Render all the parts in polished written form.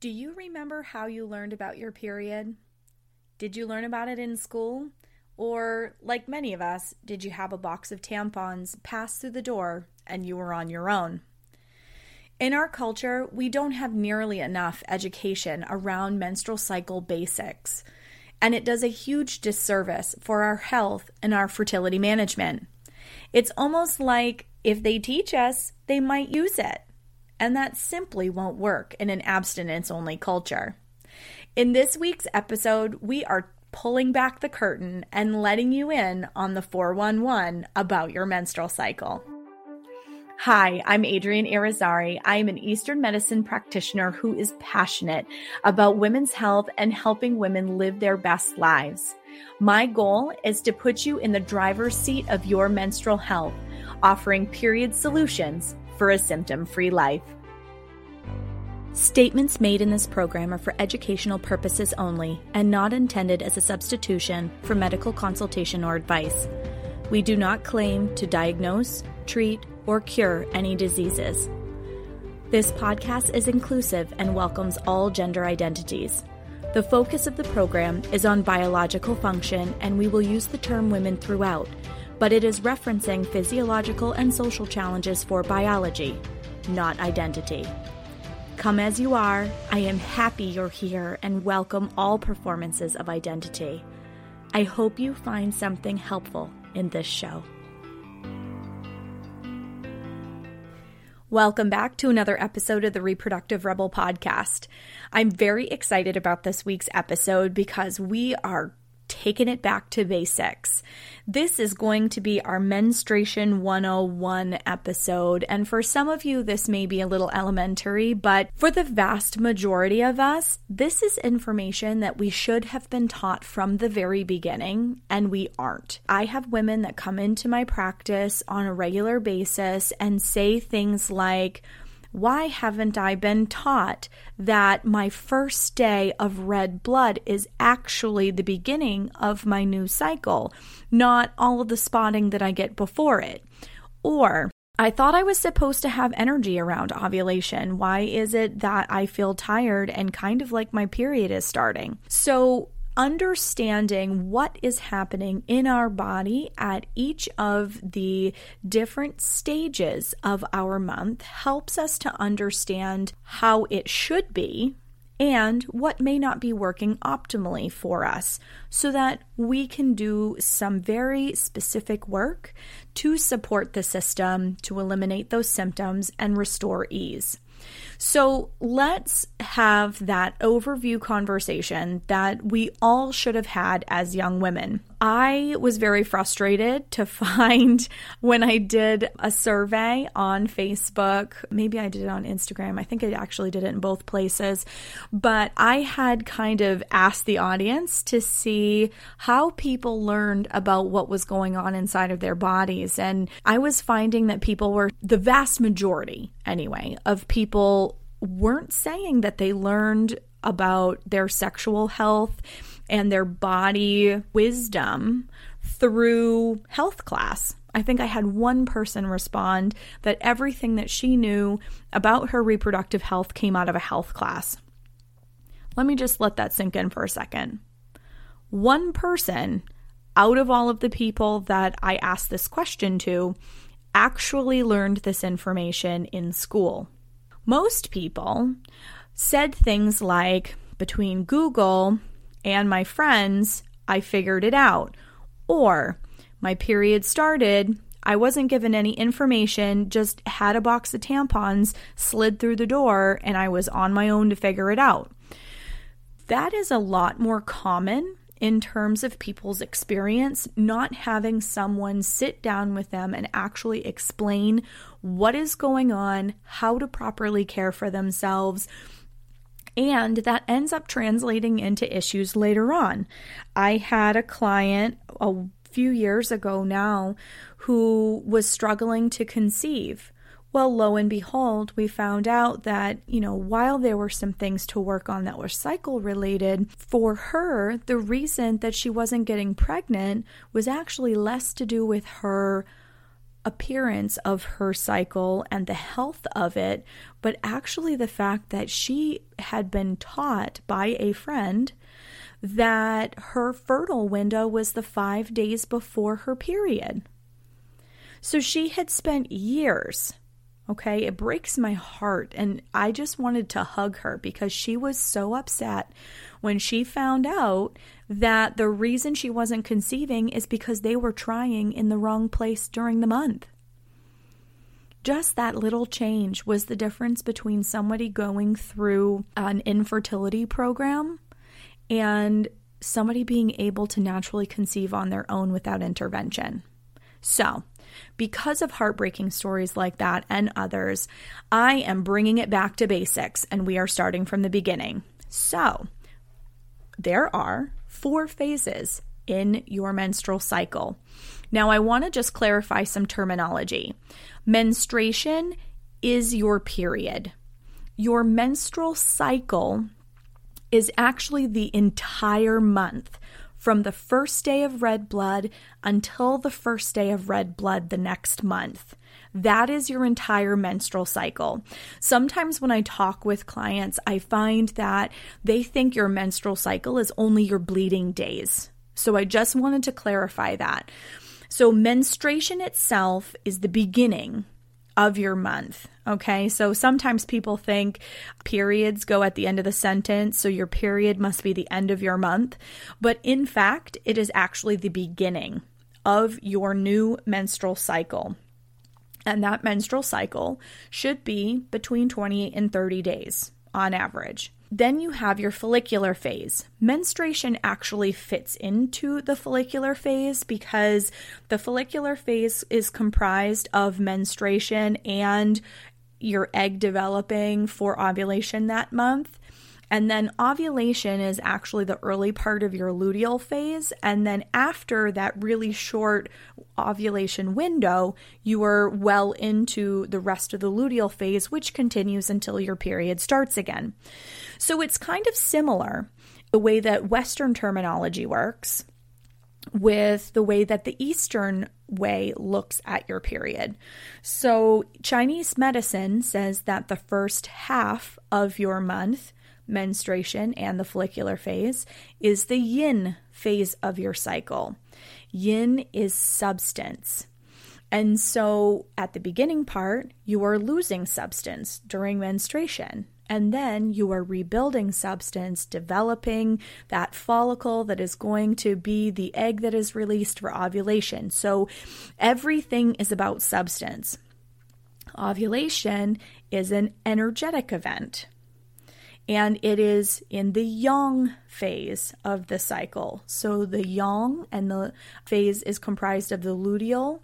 Do you remember how you learned about your period? Did you learn about it in school? Or, like many of us, did you have a box of tampons pass through the door and you were on your own? In our culture, we don't have nearly enough education around menstrual cycle basics, and it does a huge disservice for our health and our fertility management. It's almost like if they teach us, they might use it. And that simply won't work in an abstinence-only culture. In this week's episode, we are pulling back the curtain and letting you in on the 411 about your menstrual cycle. Hi, I'm Adrienne Irizarry. I am an Eastern medicine practitioner who is passionate about women's health and helping women live their best lives. My goal is to put you in the driver's seat of your menstrual health, offering period solutions for a symptom-free life. Statements made in this program are for educational purposes only and not intended as a substitution for medical consultation or advice. We do not claim to diagnose, treat, or cure any diseases. This podcast is inclusive and welcomes all gender identities. The focus of the program is on biological function, and we will use the term women throughout, but it is referencing physiological and social challenges for biology, not identity. Come as you are. I am happy you're here and welcome all performances of identity. I hope you find something helpful in this show. Welcome back to another episode of the Reproductive Rebel Podcast. I'm very excited about this week's episode because we are taking it back to basics. This is going to be our Menstruation 101 episode, and for some of you this may be a little elementary, but for the vast majority of us, this is information that we should have been taught from the very beginning, and we aren't. I have women that come into my practice on a regular basis and say things like, "Why haven't I been taught that my first day of red blood is actually the beginning of my new cycle, not all of the spotting that I get before it?" Or, "I thought I was supposed to have energy around ovulation. Why is it that I feel tired and kind of like my period is starting?" So, understanding what is happening in our body at each of the different stages of our month helps us to understand how it should be and what may not be working optimally for us, so that we can do some very specific work to support the system, to eliminate those symptoms and restore ease. So let's have that overview conversation that we all should have had as young women. I was very frustrated to find when I did a survey on Facebook, maybe I did it on Instagram, I think I actually did it in both places, but I had kind of asked the audience to see how people learned about what was going on inside of their bodies, and I was finding that people were, the vast majority anyway, of people weren't saying that they learned about their sexual health and their body wisdom through health class. I think I had one person respond that everything that she knew about her reproductive health came out of a health class. Let me just let that sink in for a second. One person out of all of the people that I asked this question to actually learned this information in school. Most people said things like, "Between Google and my friends, I figured it out," or "My period started, I wasn't given any information, just had a box of tampons, slid through the door, and I was on my own to figure it out." That is a lot more common in terms of people's experience, not having someone sit down with them and actually explain what is going on, how to properly care for themselves, and that ends up translating into issues later on. I had a client a few years ago now who was struggling to conceive. Well, lo and behold, we found out that, while there were some things to work on that were cycle related, for her, the reason that she wasn't getting pregnant was actually less to do with her appearance of her cycle and the health of it, but actually the fact that she had been taught by a friend that her fertile window was the 5 days before her period. So she had spent years, okay, it breaks my heart, and I just wanted to hug her because she was so upset when she found out that the reason she wasn't conceiving is because they were trying in the wrong place during the month. Just that little change was the difference between somebody going through an infertility program and somebody being able to naturally conceive on their own without intervention. So, because of heartbreaking stories like that and others, I am bringing it back to basics, and we are starting from the beginning. So, there are 4 phases in your menstrual cycle. Now, I want to just clarify some terminology. Menstruation is your period. Your menstrual cycle is actually the entire month, from the first day of red blood until the first day of red blood the next month. That is your entire menstrual cycle. Sometimes when I talk with clients, I find that they think your menstrual cycle is only your bleeding days. So I just wanted to clarify that. So menstruation itself is the beginning of your month, okay? So sometimes people think periods go at the end of the sentence, so your period must be the end of your month. But in fact, it is actually the beginning of your new menstrual cycle. And that menstrual cycle should be between 28 and 30 days on average. Then you have your follicular phase. Menstruation actually fits into the follicular phase because the follicular phase is comprised of menstruation and your egg developing for ovulation that month. And then ovulation is actually the early part of your luteal phase. And then after that really short ovulation window, you are well into the rest of the luteal phase, which continues until your period starts again. So it's kind of similar the way that Western terminology works with the way that the Eastern way looks at your period. So Chinese medicine says that the first half of your month, menstruation and the follicular phase, is the yin phase of your cycle. Yin is substance. And so at the beginning part, you are losing substance during menstruation. And then you are rebuilding substance, developing that follicle that is going to be the egg that is released for ovulation. So everything is about substance. Ovulation is an energetic event. And it is in the yang phase of the cycle. So the yang and the phase is comprised of the luteal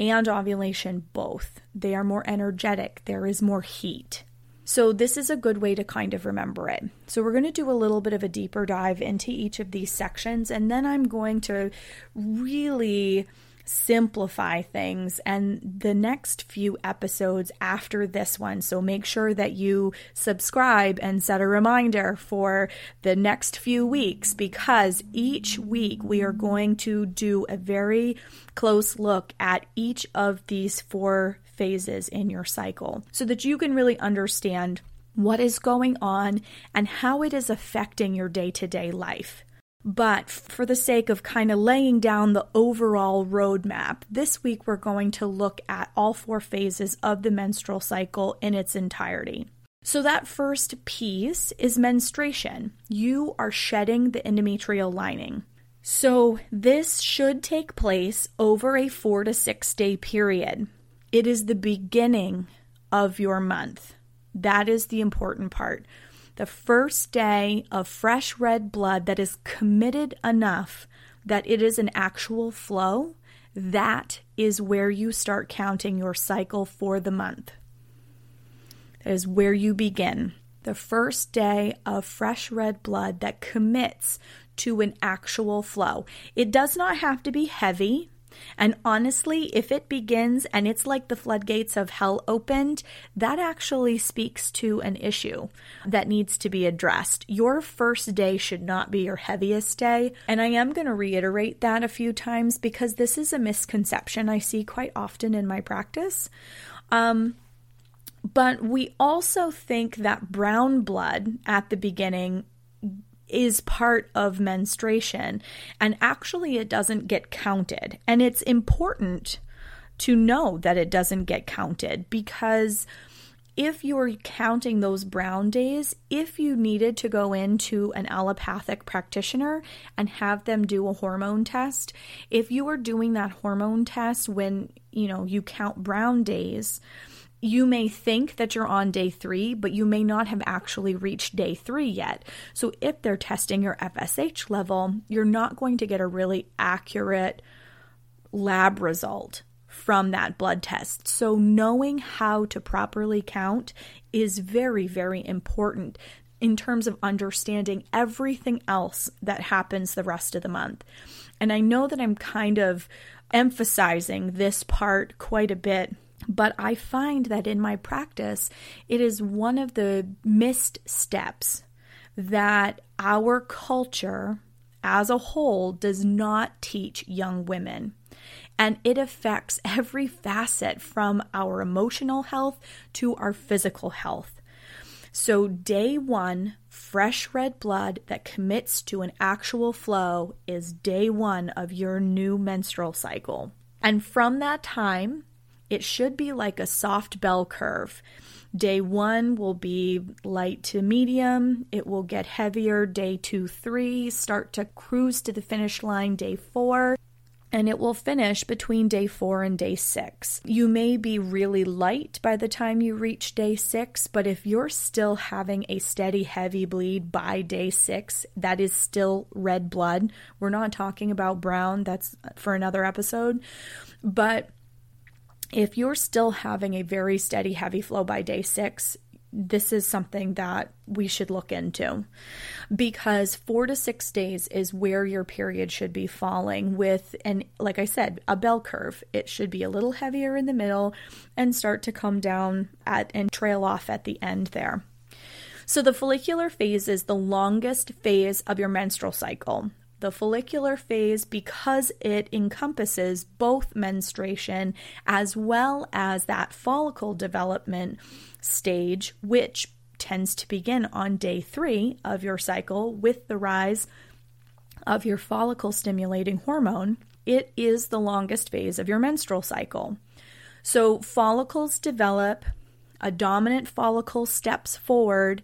and ovulation both. They are more energetic. There is more heat. So this is a good way to kind of remember it. So we're going to do a little bit of a deeper dive into each of these sections. And then I'm going to really simplify things and the next few episodes after this one. So make sure that you subscribe and set a reminder for the next few weeks, because each week we are going to do a very close look at each of these 4 phases in your cycle so that you can really understand what is going on and how it is affecting your day-to-day life. But for the sake of kind of laying down the overall roadmap, this week we're going to look at all 4 phases of the menstrual cycle in its entirety. So that first piece is menstruation. You are shedding the endometrial lining. So this should take place over a 4 to 6 day period. It is the beginning of your month. That is the important part. The first day of fresh red blood that is committed enough that it is an actual flow, that is where you start counting your cycle for the month. That is where you begin. The first day of fresh red blood that commits to an actual flow. It does not have to be heavy. And honestly, if it begins and it's like the floodgates of hell opened, that actually speaks to an issue that needs to be addressed. Your first day should not be your heaviest day. And I am going to reiterate that a few times because this is a misconception I see quite often in my practice. But we also think that brown blood at the beginning is part of menstruation, and actually it doesn't get counted. And it's important to know that it doesn't get counted, because if you're counting those brown days, if you needed to go into an allopathic practitioner and have them do a hormone test, if you are doing that hormone test when, you know, you count brown days, you may think that you're on day 3, but you may not have actually reached day 3 yet. So if they're testing your FSH level, you're not going to get a really accurate lab result from that blood test. So knowing how to properly count is very, very important in terms of understanding everything else that happens the rest of the month. And I know that I'm kind of emphasizing this part quite a bit, but I find that in my practice, it is one of the missed steps that our culture as a whole does not teach young women. And it affects every facet from our emotional health to our physical health. So day 1, fresh red blood that commits to an actual flow is day 1 of your new menstrual cycle. And from that time, it should be like a soft bell curve. Day 1 will be light to medium. It will get heavier. Day 2, 3, start to cruise to the finish line. Day 4, and it will finish between day 4 and day 6. You may be really light by the time you reach day 6, but if you're still having a steady heavy bleed by day 6, that is still red blood. We're not talking about brown. That's for another episode. But if you're still having a very steady, heavy flow by day 6, this is something that we should look into, because 4 to 6 days is where your period should be falling with, and like I said, a bell curve. It should be a little heavier in the middle and start to come down at and trail off at the end there. So the follicular phase is the longest phase of your menstrual cycle. The follicular phase, because it encompasses both menstruation as well as that follicle development stage, which tends to begin on day 3 of your cycle with the rise of your follicle stimulating hormone, it is the longest phase of your menstrual cycle. So follicles develop, a dominant follicle steps forward,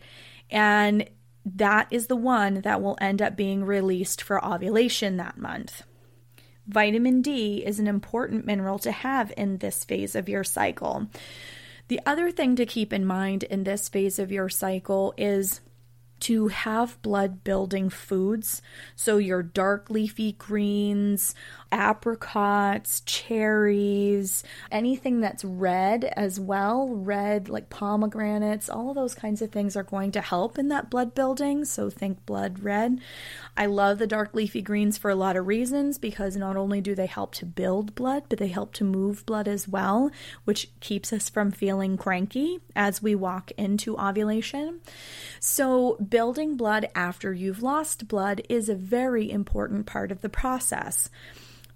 and that is the one that will end up being released for ovulation that month. Vitamin D is an important mineral to have in this phase of your cycle. The other thing to keep in mind in this phase of your cycle is to have blood building foods. So your dark leafy greens, apricots, cherries, anything that's red as well, red like pomegranates, all of those kinds of things are going to help in that blood building. So think blood red. I love the dark leafy greens for a lot of reasons, because not only do they help to build blood, but they help to move blood as well, which keeps us from feeling cranky as we walk into ovulation. So building blood after you've lost blood is a very important part of the process,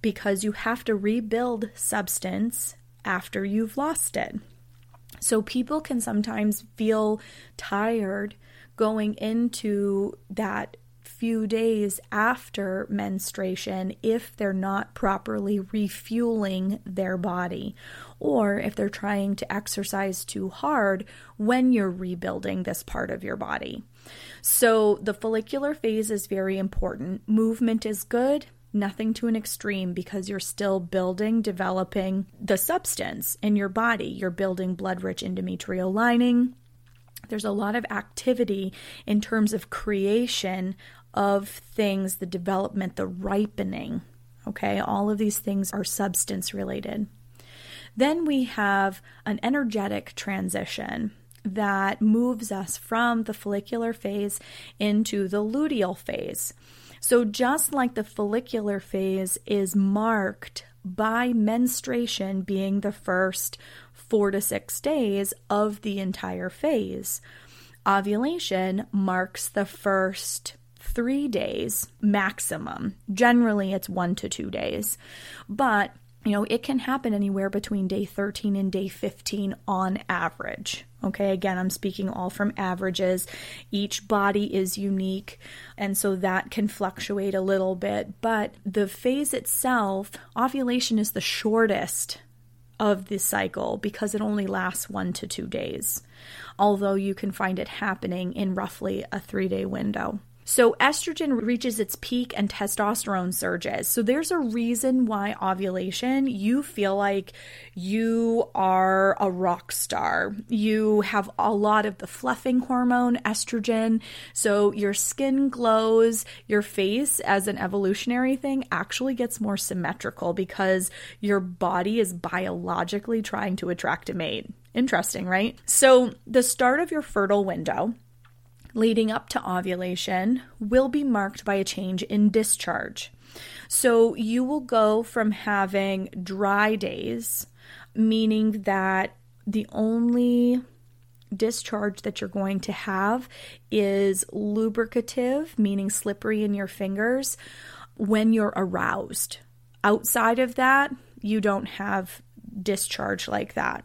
because you have to rebuild substance after you've lost it. So people can sometimes feel tired going into that few days after menstruation if they're not properly refueling their body, or if they're trying to exercise too hard when you're rebuilding this part of your body. So the follicular phase is very important. Movement is good. Nothing to an extreme, because you're still building, developing the substance in your body. You're building blood-rich endometrial lining. There's a lot of activity in terms of creation of things, the development, the ripening. Okay, all of these things are substance-related. Then we have an energetic transition that moves us from the follicular phase into the luteal phase. So just like the follicular phase is marked by menstruation being the first 4 to 6 days of the entire phase. Ovulation marks the first 3 days maximum. Generally, it's 1 to 2 days, but you know, it can happen anywhere between day 13 and day 15 on average. Okay, again, I'm speaking all from averages. Each body is unique, and so that can fluctuate a little bit. But the phase itself, ovulation is the shortest of the cycle because it only lasts 1 to 2 days, although you can find it happening in roughly a 3-day window. So estrogen reaches its peak and testosterone surges. So there's a reason why ovulation, you feel like you are a rock star. You have a lot of the fluffing hormone, estrogen. So your skin glows, your face as an evolutionary thing actually gets more symmetrical because your body is biologically trying to attract a mate. Interesting, right? So the start of your fertile window leading up to ovulation will be marked by a change in discharge. So you will go from having dry days, meaning that the only discharge that you're going to have is lubricative, meaning slippery in your fingers, when you're aroused. Outside of that, you don't have discharge like that.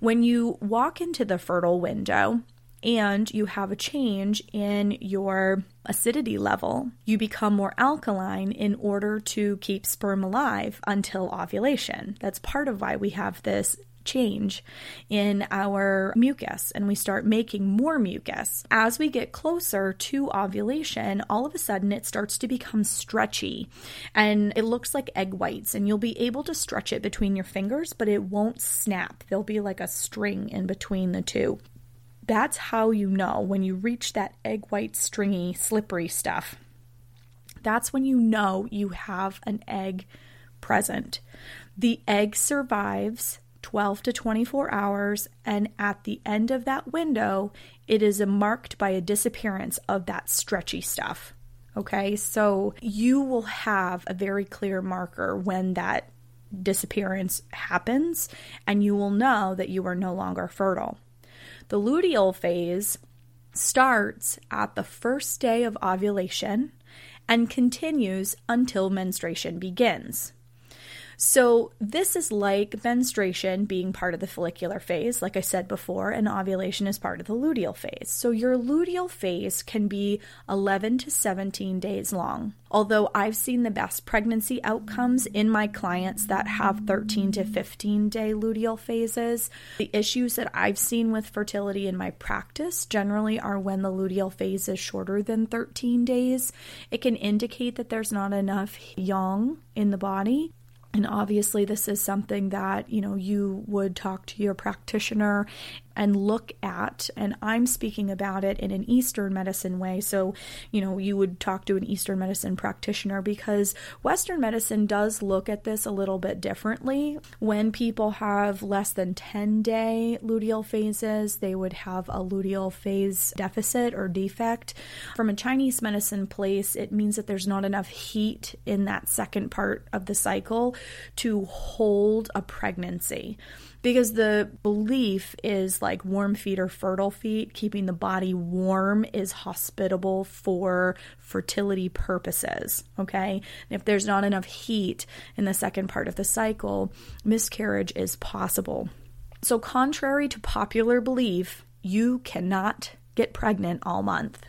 When you walk into the fertile window, and you have a change in your acidity level, you become more alkaline in order to keep sperm alive until ovulation. That's part of why we have this change in our mucus and we start making more mucus. As we get closer to ovulation, all of a sudden it starts to become stretchy and it looks like egg whites, and you'll be able to stretch it between your fingers, but it won't snap. There'll be like a string in between the two. That's how you know when you reach that egg white, stringy, slippery stuff. That's when you know you have an egg present. The egg survives 12 to 24 hours, and at the end of that window, it is marked by a disappearance of that stretchy stuff. Okay, so you will have a very clear marker when that disappearance happens, and you will know that you are no longer fertile. The luteal phase starts at the first day of ovulation and continues until menstruation begins. So this is like menstruation being part of the follicular phase, like I said before, and ovulation is part of the luteal phase. So your luteal phase can be 11 to 17 days long, although I've seen the best pregnancy outcomes in my clients that have 13 to 15 day luteal phases. The issues that I've seen with fertility in my practice generally are when the luteal phase is shorter than 13 days. It can indicate that there's not enough yang in the body. And obviously, this is something that, you know, you would talk to your practitioner and look at. And I'm speaking about it in an Eastern medicine way. So, you know, you would talk to an Eastern medicine practitioner, because Western medicine does look at this a little bit differently. When people have less than 10-day luteal phases, they would have a luteal phase deficit or defect. From a Chinese medicine place, it means that there's not enough heat in that second part of the cycle to hold a pregnancy, because the belief is like warm feet or fertile feet, keeping the body warm is hospitable for fertility purposes, okay? And if there's not enough heat in the second part of the cycle, miscarriage is possible. So contrary to popular belief, you cannot get pregnant all month.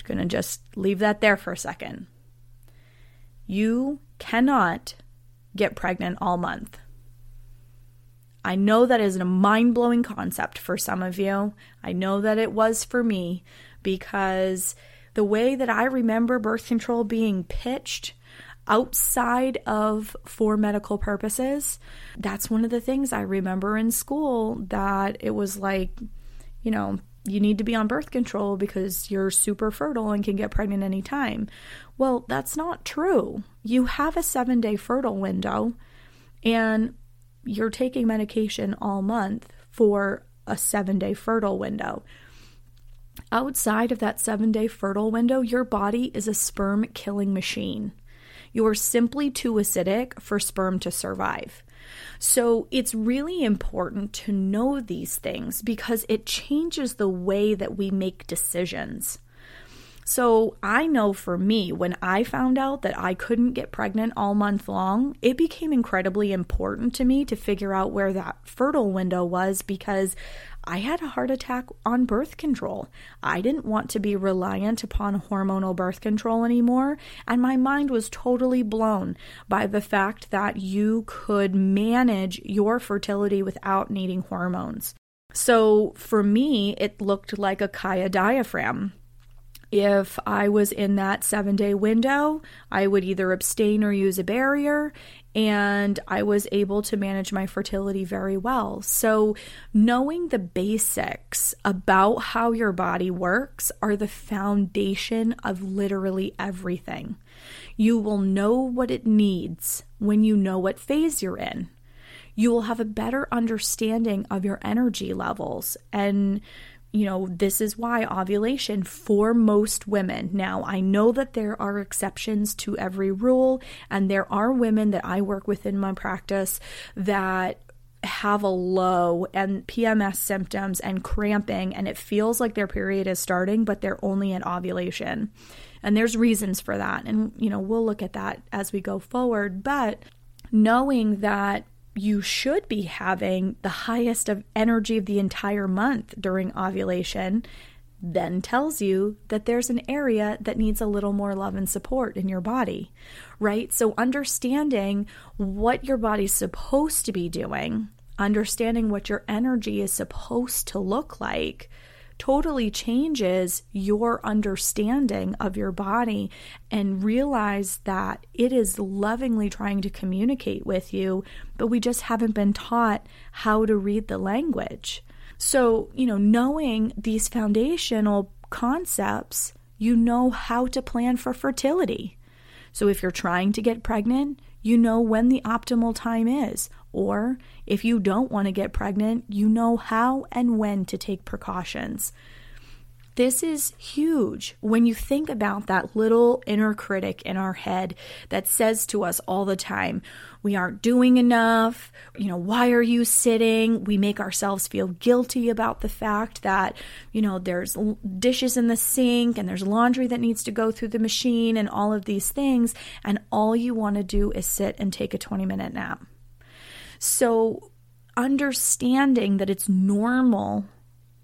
I'm going to just leave that there for a second. You cannot get pregnant all month. I know that is a mind-blowing concept for some of you. I know that it was for me, because the way that I remember birth control being pitched outside of for medical purposes, that's one of the things I remember in school, that it was like, you know, you need to be on birth control because you're super fertile and can get pregnant anytime. Well, that's not true. You have a 7-day fertile window, and you're taking medication all month for a 7-day fertile window. Outside of that 7-day fertile window, your body is a sperm killing machine. You're simply too acidic for sperm to survive. So it's really important to know these things because it changes the way that we make decisions. So I know for me, when I found out that I couldn't get pregnant all month long, it became incredibly important to me to figure out where that fertile window was because I had a heart attack on birth control. I didn't want to be reliant upon hormonal birth control anymore, and my mind was totally blown by the fact that you could manage your fertility without needing hormones. So for me, it looked like a Caya diaphragm. If I was in that 7-day window, I would either abstain or use a barrier, and I was able to manage my fertility very well. So knowing the basics about how your body works are the foundation of literally everything. You will know what it needs when you know what phase you're in. You will have a better understanding of your energy levels, and you know, this is why ovulation for most women. Now, I know that there are exceptions to every rule, and there are women that I work with in my practice that have a low and PMS symptoms and cramping, and it feels like their period is starting, but they're only at ovulation. And there's reasons for that. And, you know, we'll look at that as we go forward. But knowing that you should be having the highest of energy of the entire month during ovulation then tells you that there's an area that needs a little more love and support in your body, right? So understanding what your body's supposed to be doing, understanding what your energy is supposed to look like totally changes your understanding of your body, and realize that it is lovingly trying to communicate with you, but we just haven't been taught how to read the language. So, you know, knowing these foundational concepts, you know how to plan for fertility. So if you're trying to get pregnant, you know when the optimal time is. Or if you don't want to get pregnant, you know how and when to take precautions. This is huge when you think about that little inner critic in our head that says to us all the time, we aren't doing enough, you know, why are you sitting? We make ourselves feel guilty about the fact that, you know, there's dishes in the sink and there's laundry that needs to go through the machine and all of these things, and all you want to do is sit and take a 20-minute nap. So understanding that it's normal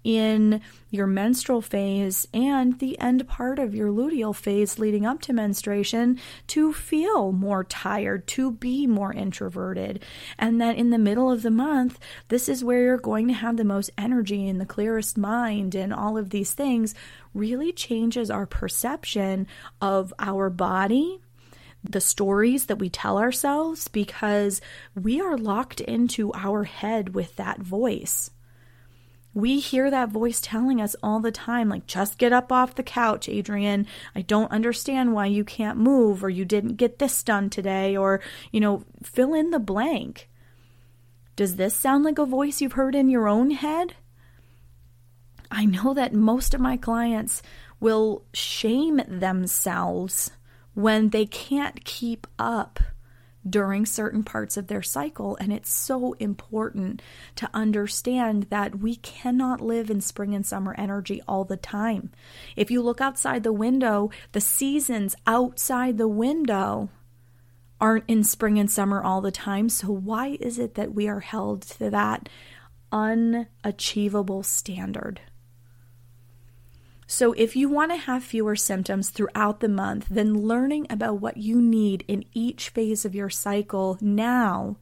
in your menstrual phase and the end part of your luteal phase leading up to menstruation to feel more tired, to be more introverted. And that in the middle of the month, this is where you're going to have the most energy and the clearest mind and all of these things really changes our perception of our body, the stories that we tell ourselves, because we are locked into our head with that voice. We hear that voice telling us all the time, like, just get up off the couch, Adrienne. I don't understand why you can't move, or you didn't get this done today, or, you know, fill in the blank. Does this sound like a voice you've heard in your own head? I know that most of my clients will shame themselves when they can't keep up during certain parts of their cycle. And it's so important to understand that we cannot live in spring and summer energy all the time. If you look outside the window, the seasons outside the window aren't in spring and summer all the time. So why is it that we are held to that unachievable standard? So if you want to have fewer symptoms throughout the month, then learning about what you need in each phase of your cycle now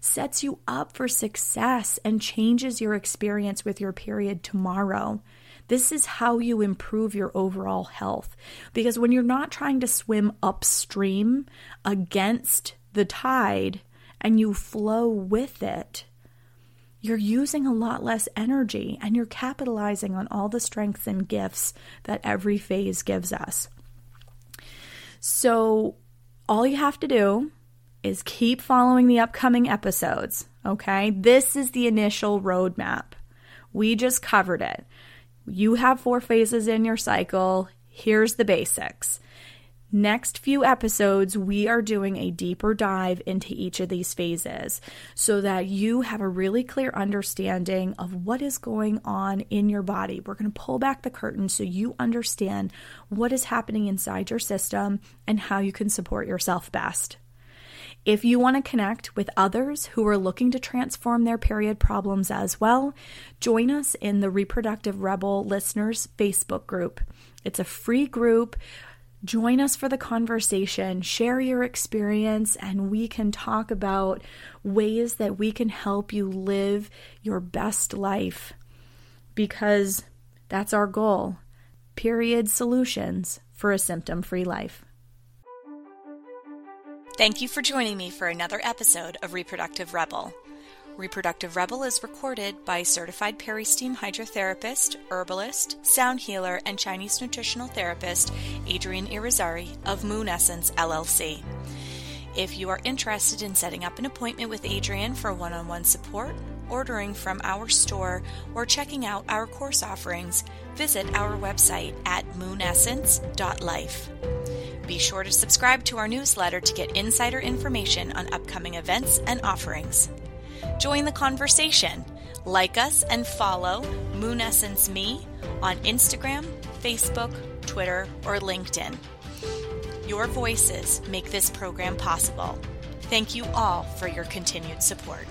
sets you up for success and changes your experience with your period tomorrow. This is how you improve your overall health. Because when you're not trying to swim upstream against the tide and you flow with it, you're using a lot less energy, and you're capitalizing on all the strengths and gifts that every phase gives us. So all you have to do is keep following the upcoming episodes, okay? This is the initial roadmap. We just covered it. You have 4 phases in your cycle. Here's the basics. Next few episodes, we are doing a deeper dive into each of these phases so that you have a really clear understanding of what is going on in your body. We're going to pull back the curtain so you understand what is happening inside your system and how you can support yourself best. If you want to connect with others who are looking to transform their period problems as well, join us in the Reproductive Rebel Listeners Facebook group. It's a free group. Join us for the conversation, share your experience, and we can talk about ways that we can help you live your best life, because that's our goal. Period solutions for a symptom-free life. Thank you for joining me for another episode of Reproductive Rebel. Reproductive Rebel is recorded by certified peristeam hydrotherapist, herbalist, sound healer, and Chinese nutritional therapist Adrienne Irizarry of Moon Essence, LLC. If you are interested in setting up an appointment with Adrienne for one-on-one support, ordering from our store, or checking out our course offerings, visit our website at moonessence.life. Be sure to subscribe to our newsletter to get insider information on upcoming events and offerings. Join the conversation. Like us and follow Moon Essence Me on Instagram, Facebook, Twitter, or LinkedIn. Your voices make this program possible. Thank you all for your continued support.